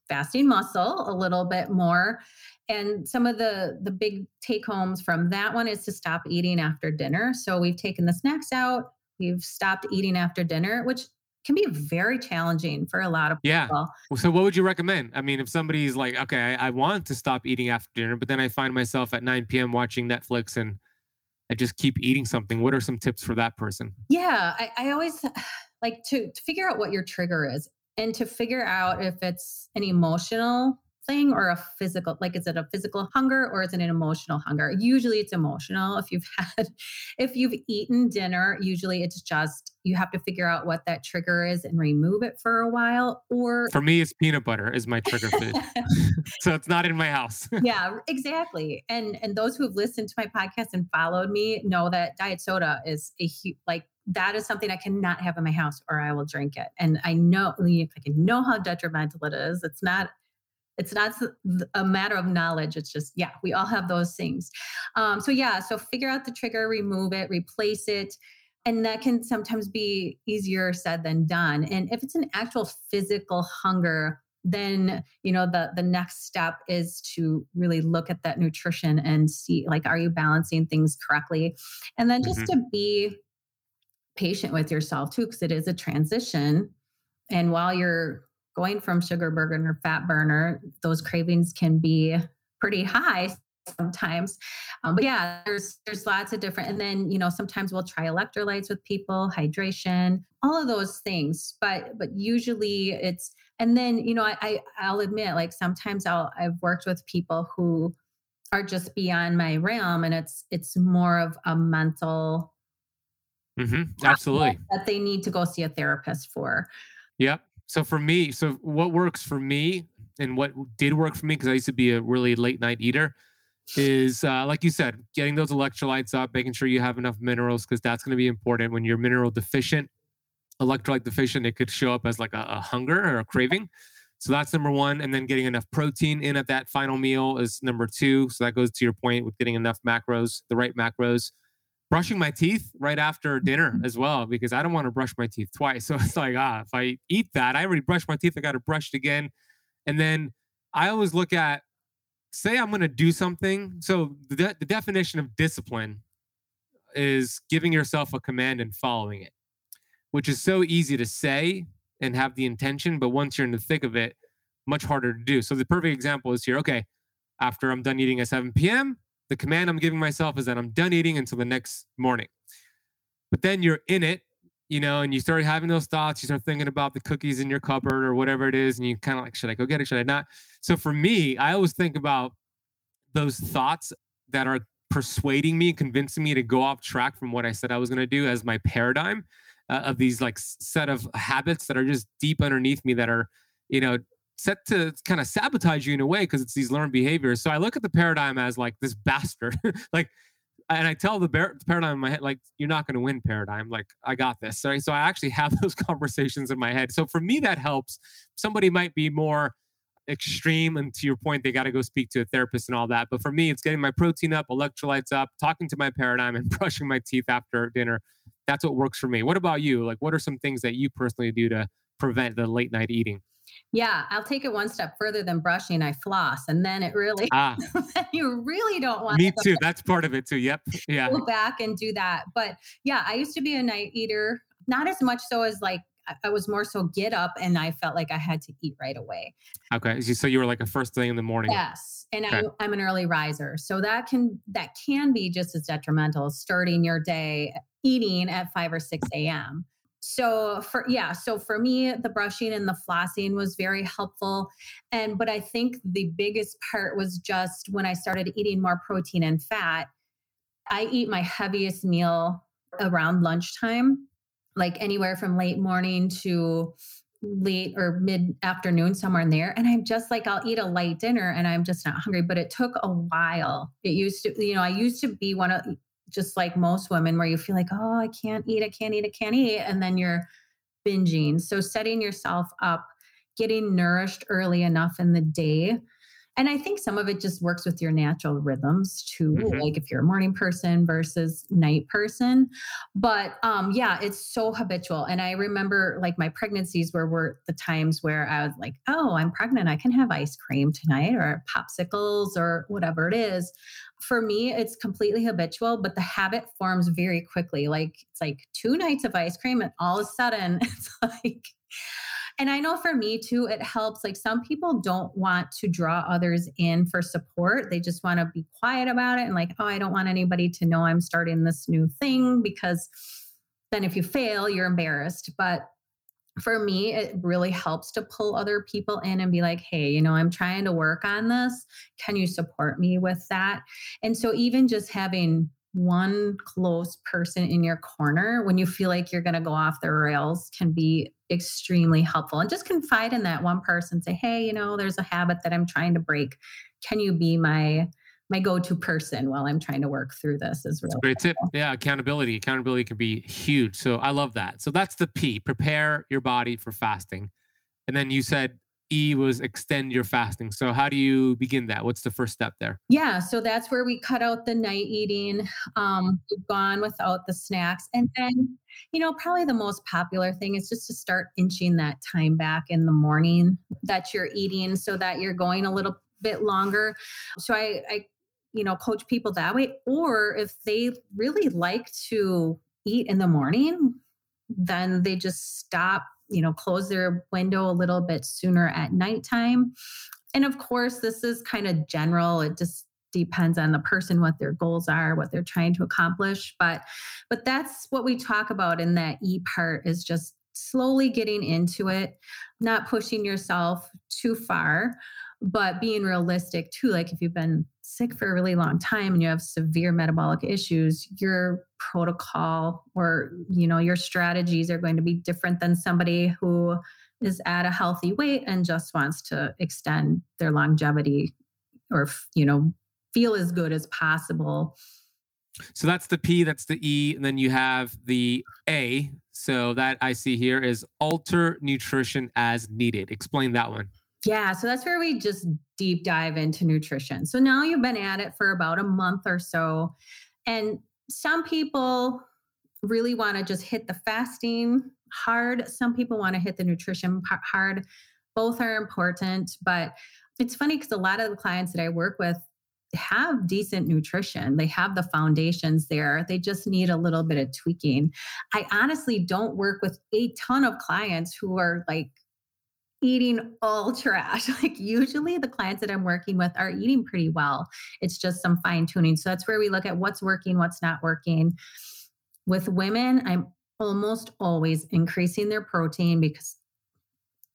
fasting muscle a little bit more. And some of the, the big take homes from that one is to stop eating after dinner. So we've taken the snacks out. We've stopped eating after dinner, which can be very challenging for a lot of yeah. people. Well, so what would you recommend? I mean, if somebody's like, okay, I, I want to stop eating after dinner, but then I find myself at nine p.m. watching Netflix and I just keep eating something. What are some tips for that person? Yeah, I, I always like to, to figure out what your trigger is and to figure out if it's an emotional thing or a physical, like, is it a physical hunger or is it an emotional hunger? Usually it's emotional. If you've had, if you've eaten dinner, usually it's just, you have to figure out what that trigger is and remove it for a while. Or for me, it's peanut butter is my trigger food. So it's not in my house. Yeah, exactly. And, and those who have listened to my podcast and followed me know that diet soda is a huge, like, that is something I cannot have in my house or I will drink it. And I know, I can know how detrimental it is. It's not, It's not a matter of knowledge. It's just, yeah, we all have those things. Um, so yeah, so figure out the trigger, remove it, replace it. And that can sometimes be easier said than done. And if it's an actual physical hunger, then, you know, the, the next step is to really look at that nutrition and see, like, are you balancing things correctly? And then just mm-hmm. to be patient with yourself too, because it is a transition. And while you're going from sugar burner or fat burner, those cravings can be pretty high sometimes. Um, but yeah, there's there's lots of different. And then, you know, sometimes we'll try electrolytes with people, hydration, all of those things. But but usually it's, and then, you know, I, I I'll admit, like, sometimes I'll I've worked with people who are just beyond my realm, and it's it's more of a mental mm-hmm, absolutely that they need to go see a therapist for. Yep. So for me, so what works for me and what did work for me, because I used to be a really late night eater, is uh, like you said, getting those electrolytes up, making sure you have enough minerals, because that's going to be important. When you're mineral deficient, electrolyte deficient, it could show up as like a, a hunger or a craving. So that's number one. And then getting enough protein in at that final meal is number two. So that goes to your point with getting enough macros, the right macros. Brushing my teeth right after dinner as well, because I don't want to brush my teeth twice. So it's like, ah, if I eat that, I already brushed my teeth. I got to brush it again. And then I always look at, say I'm going to do something. So the, de- the definition of discipline is giving yourself a command and following it, which is so easy to say and have the intention, but once you're in the thick of it, much harder to do. So the perfect example is here. Okay, after I'm done eating at seven p.m., the command I'm giving myself is that I'm done eating until the next morning. But then you're in it, you know, and you start having those thoughts. You start thinking about the cookies in your cupboard or whatever it is, and you kind of like, should I go get it? Should I not? So for me, I always think about those thoughts that are persuading me, convincing me to go off track from what I said I was going to do as my paradigm uh, of these like set of habits that are just deep underneath me that are, you know, set to kind of sabotage you in a way because it's these learned behaviors. So I look at the paradigm as like this bastard, like, and I tell the, bar- the paradigm in my head, like, you're not going to win, paradigm. Like, I got this. So, so I actually have those conversations in my head. So for me, that helps. Somebody might be more extreme. And to your point, they got to go speak to a therapist and all that. But for me, it's getting my protein up, electrolytes up, talking to my paradigm and brushing my teeth after dinner. That's what works for me. What about you? Like, what are some things that you personally do to prevent the late night eating? Yeah, I'll take it one step further than brushing. I floss, and then it really, ah. you really don't want. Me to too. That's part of it too. Yep. Yeah. Go back and do that. But yeah, I used to be a night eater, not as much so as like I was more so get up, and I felt like I had to eat right away. Okay, so you were like a first thing in the morning. Yes, and okay. I'm, I'm an early riser, so that can that can be just as detrimental as starting your day eating at five or six a m. So for, yeah, so for me, the brushing and the flossing was very helpful. And, but I think the biggest part was just when I started eating more protein and fat, I eat my heaviest meal around lunchtime, like anywhere from late morning to late or mid afternoon, somewhere in there. And I'm just like, I'll eat a light dinner and I'm just not hungry, but it took a while. It used to, you know, I used to be one of, just like most women where you feel like, oh, I can't eat, I can't eat, I can't eat. And then you're binging. So setting yourself up, getting nourished early enough in the day. And I think some of it just works with your natural rhythms too, mm-hmm. like if you're a morning person versus night person. But um, yeah, it's so habitual. And I remember like my pregnancies were, were the times where I was like, oh, I'm pregnant. I can have ice cream tonight or popsicles or whatever it is. For me, it's completely habitual, but the habit forms very quickly. Like it's like two nights of ice cream and all of a sudden it's like... And I know for me too, it helps. Like some people don't want to draw others in for support. They just want to be quiet about it and like, oh, I don't want anybody to know I'm starting this new thing because then if you fail, you're embarrassed. But for me, it really helps to pull other people in and be like, hey, you know, I'm trying to work on this. Can you support me with that? And so even just having one close person in your corner when you feel like you're going to go off the rails can be extremely helpful. And just confide in that one person, say, hey, you know, there's a habit that I'm trying to break. Can you be my, my go-to person while I'm trying to work through this? Is really a great helpful tip. Yeah. Accountability. Accountability can be huge. So I love that. So that's the P, prepare your body for fasting. And then you said E was extend your fasting. So how do you begin that? What's the first step there? Yeah. So that's where we cut out the night eating. Um, we've gone without the snacks. And then, you know, probably the most popular thing is just to start inching that time back in the morning that you're eating so that you're going a little bit longer. So I, I, you know, coach people that way. Or if they really like to eat in the morning, then they just stop, you know, close their window a little bit sooner at nighttime. And of course, this is kind of general. It just depends on the person, what their goals are, what they're trying to accomplish. But, but that's what we talk about in that E part is just slowly getting into it, not pushing yourself too far, but being realistic too. Like if you've been sick for a really long time and you have severe metabolic issues, your protocol or, you know, your strategies are going to be different than somebody who is at a healthy weight and just wants to extend their longevity or, you know, feel as good as possible. So that's the P, that's the E, and then you have the A. So that I see here is alter nutrition as needed. Explain that one. Yeah. So that's where we just deep dive into nutrition. So now you've been at it for about a month or so. And some people really want to just hit the fasting hard. Some people want to hit the nutrition hard. Both are important, but it's funny because a lot of the clients that I work with have decent nutrition. They have the foundations there. They just need a little bit of tweaking. I honestly don't work with a ton of clients who are like eating all trash. Like usually the clients that I'm working with are eating pretty well. It's just some fine tuning. So that's where we look at what's working, what's not working. With women, I'm almost always increasing their protein because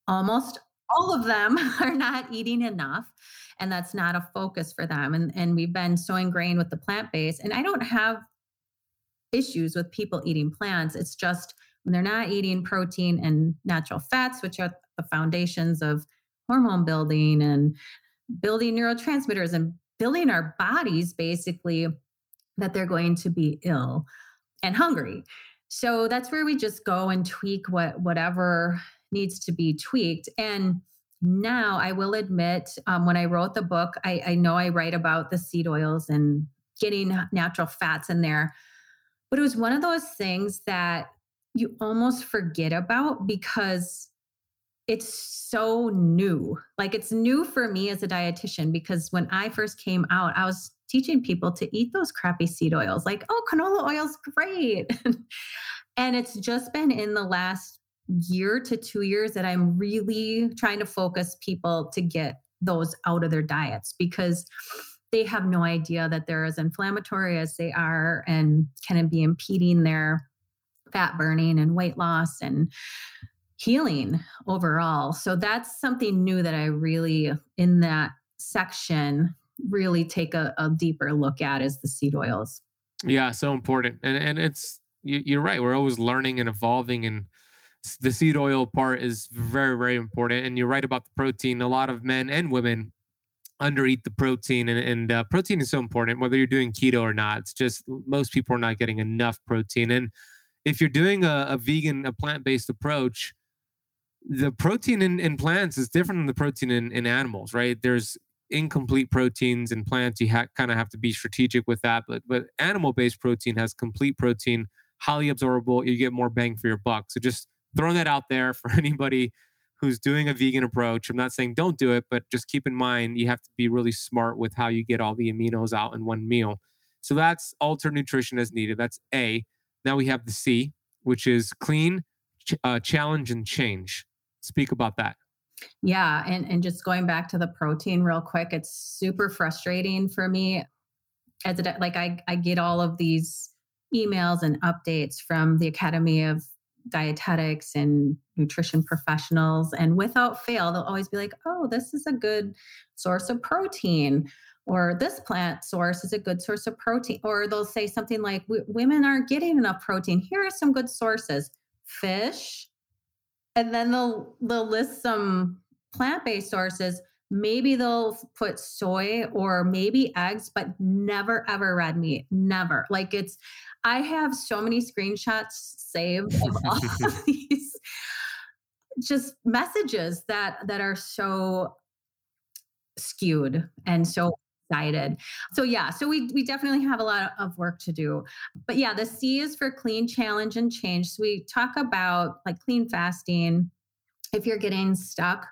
almost all of them are not eating enough. And that's not a focus for them. And, and we've been so ingrained with the plant-based. And I don't have issues with people eating plants. It's just when they're not eating protein and natural fats, which are the foundations of hormone building and building neurotransmitters and building our bodies, basically, that they're going to be ill and hungry. So that's where we just go and tweak what whatever needs to be tweaked. And now, I will admit, um, when I wrote the book, I, I know I write about the seed oils and getting natural fats in there, but it was one of those things that you almost forget about because it's so new. Like it's new for me as a dietitian because when I first came out, I was teaching people to eat those crappy seed oils. Like, oh, canola oil's great. And it's just been in the last year to two years that I'm really trying to focus people to get those out of their diets because they have no idea that they're as inflammatory as they are and can be impeding their fat burning and weight loss and healing overall. So that's something new that I really, in that section, really take a, a deeper look at is the seed oils. Yeah, so important. And and it's, you, you're right. We're always learning and evolving, and the seed oil part is very, very important. And you're right about the protein. A lot of men and women undereat the protein, and, and uh, protein is so important, whether you're doing keto or not. It's just most people are not getting enough protein. And if you're doing a, a vegan, a plant-based approach, the protein in, in plants is different than the protein in, in animals, right? There's incomplete proteins in plants. You ha- kind of have to be strategic with that. But, but animal-based protein has complete protein, highly absorbable. You get more bang for your buck. So just throwing that out there for anybody who's doing a vegan approach. I'm not saying don't do it, but just keep in mind, you have to be really smart with how you get all the aminos out in one meal. So that's alter nutrition as needed. That's A. Now we have the C, which is clean, ch- uh, challenge, and change. Speak about that. Yeah. And, and just going back to the protein real quick, it's super frustrating for me. As a, like I, I get all of these emails and updates from the Academy of Dietetics and nutrition professionals. And without fail, they'll always be like, oh, this is a good source of protein, or this plant source is a good source of protein. Or they'll say something like, women aren't getting enough protein. Here are some good sources, fish. And then they'll, they'll list some plant-based sources. Maybe they'll put soy or maybe eggs, but never, ever red meat. Never. Like it's, I have so many screenshots saved of all of these just messages that, that are so skewed and so excited. So yeah, so we, we definitely have a lot of work to do, but yeah, the C is for clean, challenge, and change. So we talk about like clean fasting. If you're getting stuck,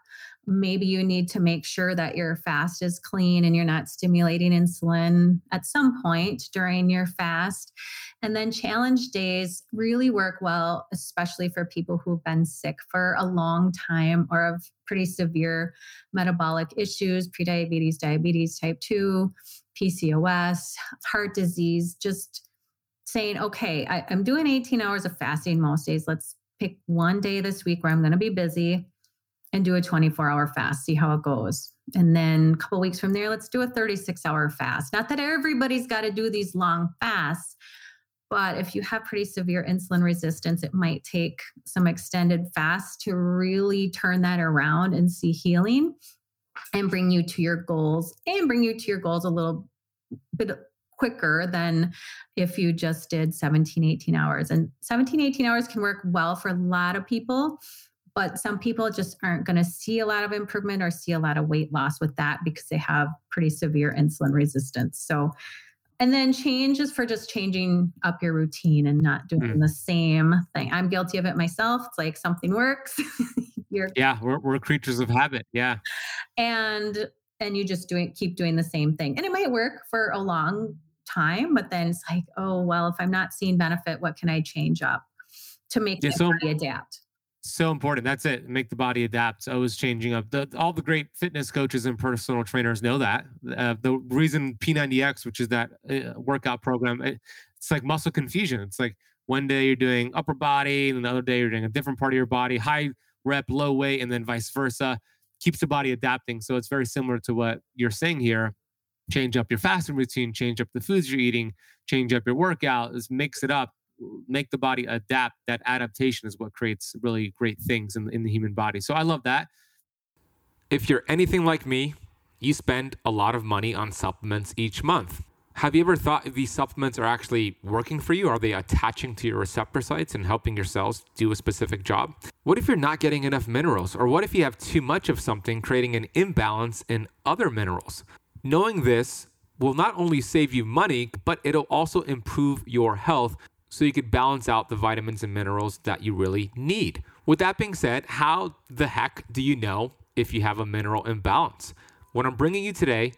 maybe you need to make sure that your fast is clean and you're not stimulating insulin at some point during your fast. And then challenge days really work well, especially for people who've been sick for a long time or have pretty severe metabolic issues, prediabetes, diabetes type two, P C O S, heart disease, just saying, okay, I, I'm doing eighteen hours of fasting most days. Let's pick one day this week where I'm going to be busy and do a twenty-four hour fast, see how it goes. And then a couple of weeks from there, let's do a thirty-six hour fast. Not that everybody's got to do these long fasts, but if you have pretty severe insulin resistance, it might take some extended fast to really turn that around and see healing and bring you to your goals and bring you to your goals a little bit quicker than if you just did seventeen, eighteen hours. And seventeen, eighteen hours can work well for a lot of people. But some people just aren't going to see a lot of improvement or see a lot of weight loss with that because they have pretty severe insulin resistance. So, and then change is for just changing up your routine and not doing mm. the same thing. I'm guilty of it myself. It's like something works, You're yeah, we're we're creatures of habit. Yeah, and and you just doing keep doing the same thing, and it might work for a long time, but then it's like, oh well, if I'm not seeing benefit, what can I change up to make yeah, the so, body adapt? So important. That's it. Make the body adapt. Always changing up. The, all the great fitness coaches and personal trainers know that. Uh, the reason P ninety X, which is that uh, workout program, it, it's like muscle confusion. It's like one day you're doing upper body, and another day you're doing a different part of your body, high rep, low weight, and then vice versa. Keeps the body adapting. So it's very similar to what you're saying here. Change up your fasting routine, change up the foods you're eating, change up your workout, just mix it up. Make the body adapt. That adaptation is what creates really great things in, in the human body. So I love that. If you're anything like me, you spend a lot of money on supplements each month. Have you ever thought if these supplements are actually working for you? Are they attaching to your receptor sites and helping your cells do a specific job? What if you're not getting enough minerals? Or what if you have too much of something, creating an imbalance in other minerals? Knowing this will not only save you money, but it'll also improve your health, so you could balance out the vitamins and minerals that you really need. With that being said, how the heck do you know if you have a mineral imbalance? What I'm bringing you today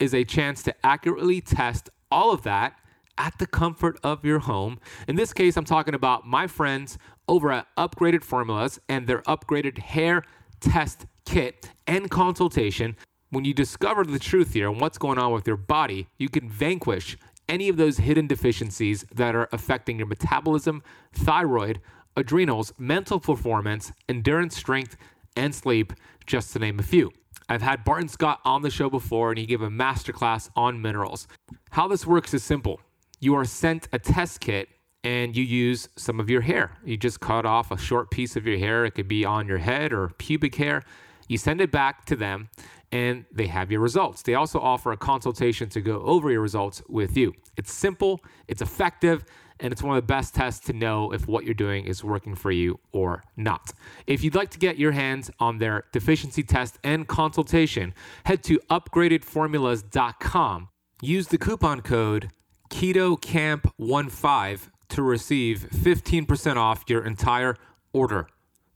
is a chance to accurately test all of that at the comfort of your home. In this case, I'm talking about my friends over at Upgraded Formulas and their upgraded hair test kit and consultation. When you discover the truth here and what's going on with your body, you can vanquish any of those hidden deficiencies that are affecting your metabolism, thyroid, adrenals, mental performance, endurance, strength, and sleep, just to name a few. I've had Barton Scott on the show before, and he gave a masterclass on minerals. How this works is simple. You are sent a test kit, and you use some of your hair. You just cut off a short piece of your hair. It could be on your head or pubic hair. You send it back to them, and they have your results. They also offer a consultation to go over your results with you. It's simple, it's effective, and it's one of the best tests to know if what you're doing is working for you or not. If you'd like to get your hands on their deficiency test and consultation, head to upgraded formulas dot com. Use the coupon code Keto Camp fifteen to receive fifteen percent off your entire order.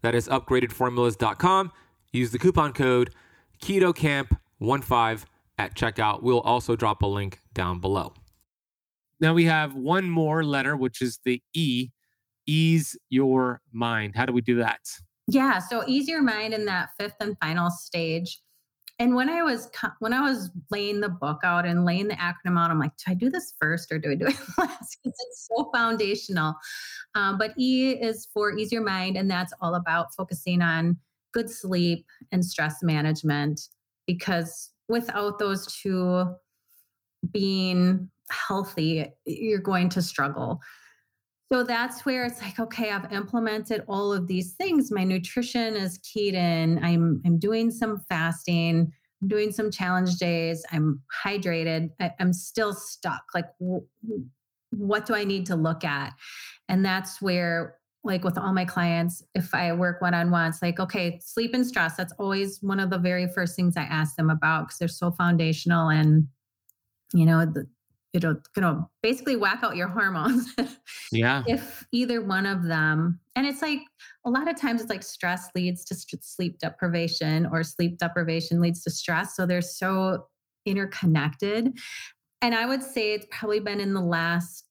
That is upgraded formulas dot com. Use the coupon code Keto Camp fifteen at checkout. We'll also drop a link down below. Now we have one more letter, which is the E, ease your mind. How do we do that? Yeah, so ease your mind in that fifth and final stage. And when I was when I was laying the book out and laying the acronym out, I'm like, do I do this first or do I do it last? Because it's so foundational. Um, but E is for ease your mind, and that's all about focusing on good sleep and stress management, because without those two being healthy, you're going to struggle. So that's where it's like, okay, I've implemented all of these things. My nutrition is keyed in. I'm I'm doing some fasting. I'm doing some challenge days. I'm hydrated. I, I'm still stuck. Like, w- what do I need to look at? And that's where, like with all my clients, if I work one-on-one, it's like, okay, sleep and stress. That's always one of the very first things I ask them about, because they're so foundational, and you know, the, it'll, it'll basically whack out your hormones. Yeah. If either one of them, and it's like, a lot of times it's like stress leads to sleep deprivation, or sleep deprivation leads to stress. So they're so interconnected. And I would say it's probably been in the last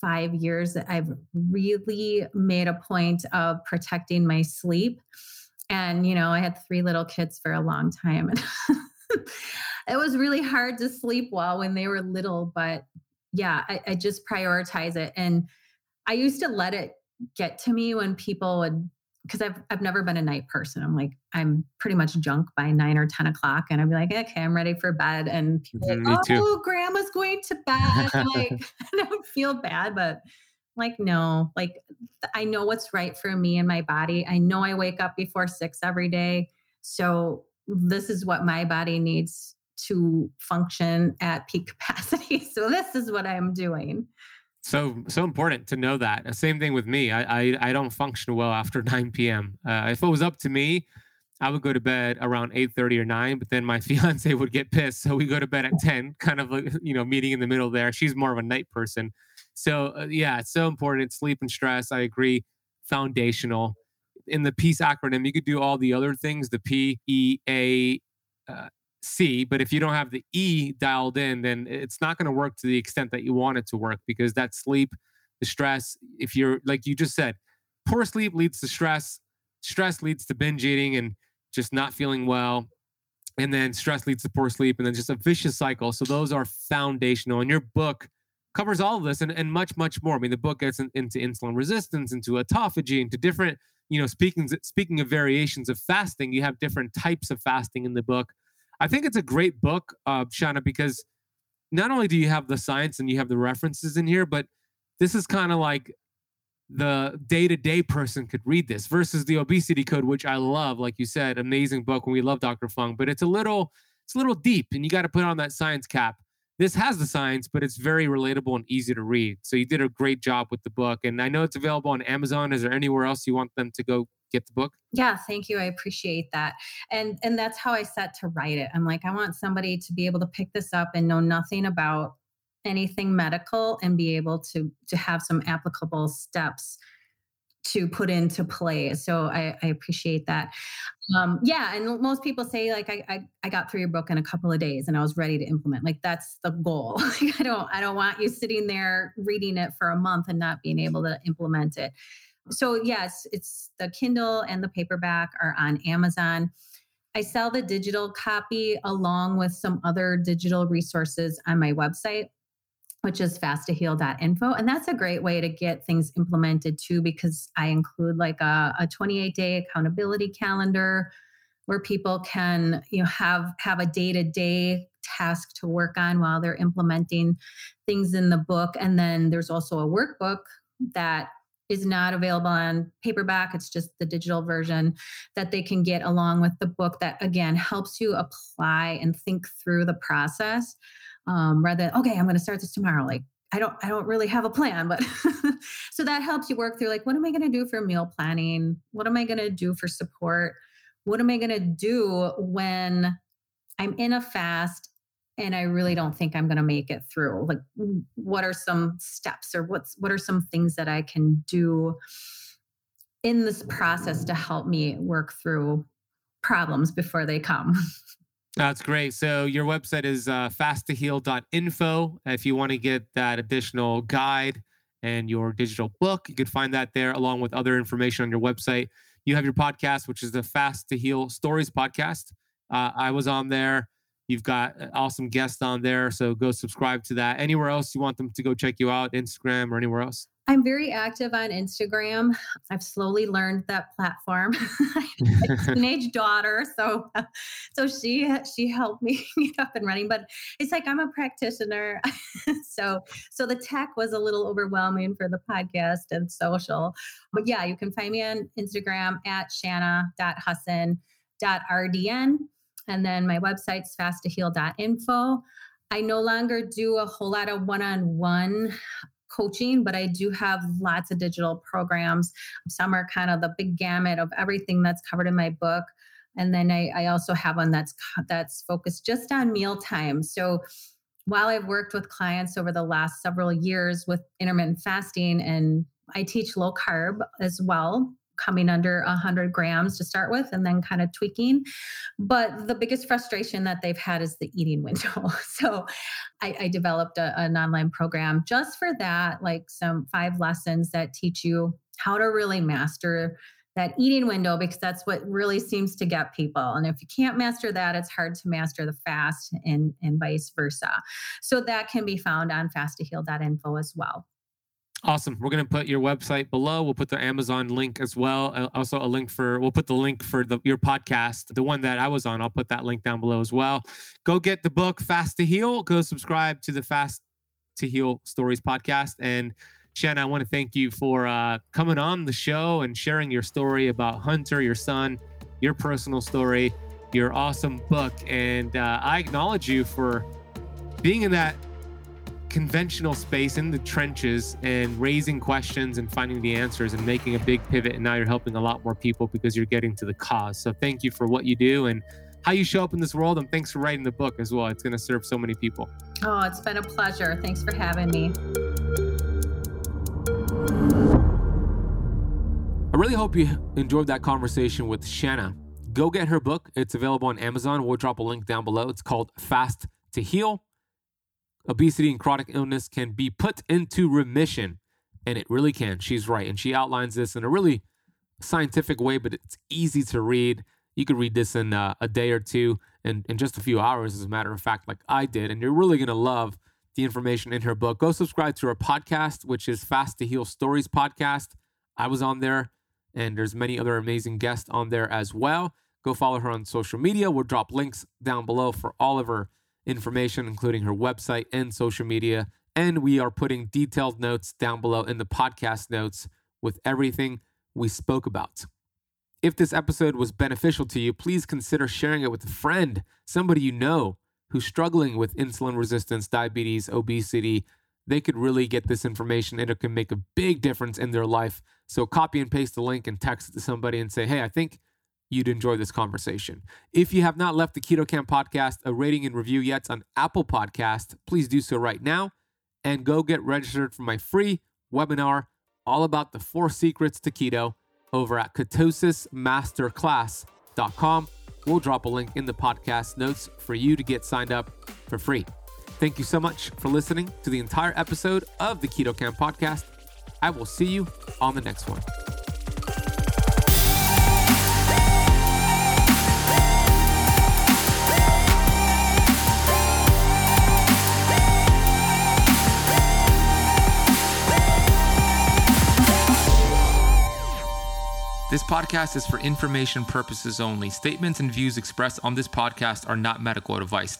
five years that I've really made a point of protecting my sleep. And, you know, I had three little kids for a long time, and it was really hard to sleep well when they were little, but yeah, I, I just prioritize it. And I used to let it get to me when people would, because I've, I've never been a night person. I'm like, I'm pretty much junk by nine or ten o'clock. And I'd be like, okay, I'm ready for bed. And people are like, oh, grandma's going to bed. I'm like, I don't feel bad, but like, no, like I know what's right for me and my body. I know I wake up before six every day. So this is what my body needs to function at peak capacity. So this is what I'm doing. So, so important to know that. Same thing with me. I, I, I don't function well after nine p.m. Uh, if it was up to me, I would go to bed around eight thirty or nine, but then my fiance would get pissed. So we go to bed at ten, kind of like, you know, meeting in the middle there. She's more of a night person. So uh, yeah, it's so important. Sleep and stress, I agree. Foundational. in the PEACE acronym, you could do all the other things, the P, E, A, uh, C, but if you don't have the E dialed in, then it's not going to work to the extent that you want it to work, because that sleep, the stress, if you're, like you just said, poor sleep leads to stress, stress leads to binge eating and just not feeling well, and then stress leads to poor sleep, and then just a vicious cycle. So those are foundational, and your book covers all of this and, and much, much more. I mean, the book gets in, into insulin resistance, into autophagy, into different, you know, speaking, speaking of variations of fasting, you have different types of fasting in the book. I think it's a great book, uh, Shana, because not only do you have the science and you have the references in here, but this is kind of like the day-to-day person could read this versus The Obesity Code, which I love, like you said, amazing book, and we love Doctor Fung, but it's a little, it's a little deep, and you got to put on that science cap. This has the science, but it's very relatable and easy to read. So you did a great job with the book, and I know it's available on Amazon. Is there anywhere else you want them to go get the book? Yeah, thank you. I appreciate that. And and that's how I set to write it. I'm like, I want somebody to be able to pick this up and know nothing about anything medical and be able to to have some applicable steps to put into play. So I, I appreciate that. Um, yeah. And most people say like, I, I, I got through your book in a couple of days and I was ready to implement. Like, that's the goal. Like, I don't, I don't want you sitting there reading it for a month and not being able to implement it. So yes, it's the Kindle and the paperback are on Amazon. I sell the digital copy along with some other digital resources on my website, which is fast to heal dot info. And that's a great way to get things implemented too, because I include like a, a twenty-eight day accountability calendar where people can, you know, have, have a day-to-day task to work on while they're implementing things in the book. And then there's also a workbook that is not available on paperback. It's just the digital version that they can get along with the book that, again, helps you apply and think through the process. Um, rather than, okay, I'm going to start this tomorrow. Like, I don't, I don't really have a plan, but so that helps you work through, like, what am I going to do for meal planning? What am I going to do for support? What am I going to do when I'm in a fast and I really don't think I'm going to make it through? Like, what are some steps, or what's, what are some things that I can do in this process to help me work through problems before they come? That's great. So your website is uh, fast to heal dot info. If you want to get that additional guide and your digital book, you can find that there along with other information on your website. You have your podcast, which is the Fast to Heal Stories podcast. Uh, I was on there. You've got awesome guests on there. So go subscribe to that. Anywhere else you want them to go check you out, Instagram or anywhere else? I'm very active on Instagram. I've slowly learned that platform. I have a teenage daughter, so so she she helped me get up and running. But it's like, I'm a practitioner, so so the tech was a little overwhelming for the podcast and social. But yeah, you can find me on Instagram at shana dot hussin dot r d n, and then my website's fast to heal dot info. I no longer do a whole lot of one-on-one coaching, but I do have lots of digital programs. Some are kind of the big gamut of everything that's covered in my book. And then I, I also have one that's that's focused just on mealtime. So while I've worked with clients over the last several years with intermittent fasting, and I teach low carb as well, coming under one hundred grams to start with and then kind of tweaking. But the biggest frustration that they've had is the eating window. So I, I developed a, an online program just for that, like some five lessons that teach you how to really master that eating window, because that's what really seems to get people. And if you can't master that, it's hard to master the fast, and, and vice versa. So that can be found on fast to heal dot info as well. Awesome. We're going to put your website below. We'll put the Amazon link as well. Also a link for, we'll put the link for the, your podcast, the one that I was on. I'll put that link down below as well. Go get the book, Fast to Heal. Go subscribe to the Fast to Heal Stories podcast. And Shana, I want to thank you for uh, coming on the show and sharing your story about Hunter, your son, your personal story, your awesome book. And uh, I acknowledge you for being in that conventional space, in the trenches, and raising questions and finding the answers and making a big pivot. And now you're helping a lot more people because you're getting to the cause. So thank you for what you do and how you show up in this world. And thanks for writing the book as well. It's going to serve so many people. Oh, it's been a pleasure. Thanks for having me. I really hope you enjoyed that conversation with Shana. Go get her book. It's available on Amazon. We'll drop a link down below. It's called Fast to Heal. Obesity and chronic illness can be put into remission, and it really can. She's right, and she outlines this in a really scientific way, but it's easy to read. You could read this in uh, a day or two and in just a few hours, as a matter of fact, like I did, and you're really going to love the information in her book. Go subscribe to her podcast, which is Fast to Heal Stories podcast. I was on there, and there's many other amazing guests on there as well. Go follow her on social media. We'll drop links down below for all of her information, including her website and social media. And we are putting detailed notes down below in the podcast notes with everything we spoke about. If this episode was beneficial to you, please consider sharing it with a friend, somebody you know who's struggling with insulin resistance, diabetes, obesity. They could really get this information, and it can make a big difference in their life. So copy and paste the link and text it to somebody and say, hey, I think you'd enjoy this conversation. If you have not left the Keto Camp podcast a rating and review yet on Apple Podcast, please do so right now, and go get registered for my free webinar all about the four secrets to keto over at ketosis masterclass dot com. We'll drop a link in the podcast notes for you to get signed up for free. Thank you so much for listening to the entire episode of the Keto Camp podcast. I will see you on the next one. This podcast is for information purposes only. Statements and views expressed on this podcast are not medical advice.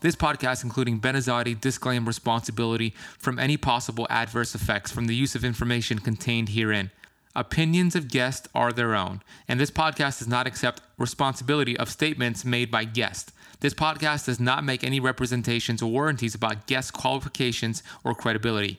This podcast, including Ben Azadi, disclaims responsibility from any possible adverse effects from the use of information contained herein. Opinions of guests are their own, and this podcast does not accept responsibility of statements made by guests. This podcast does not make any representations or warranties about guest qualifications or credibility.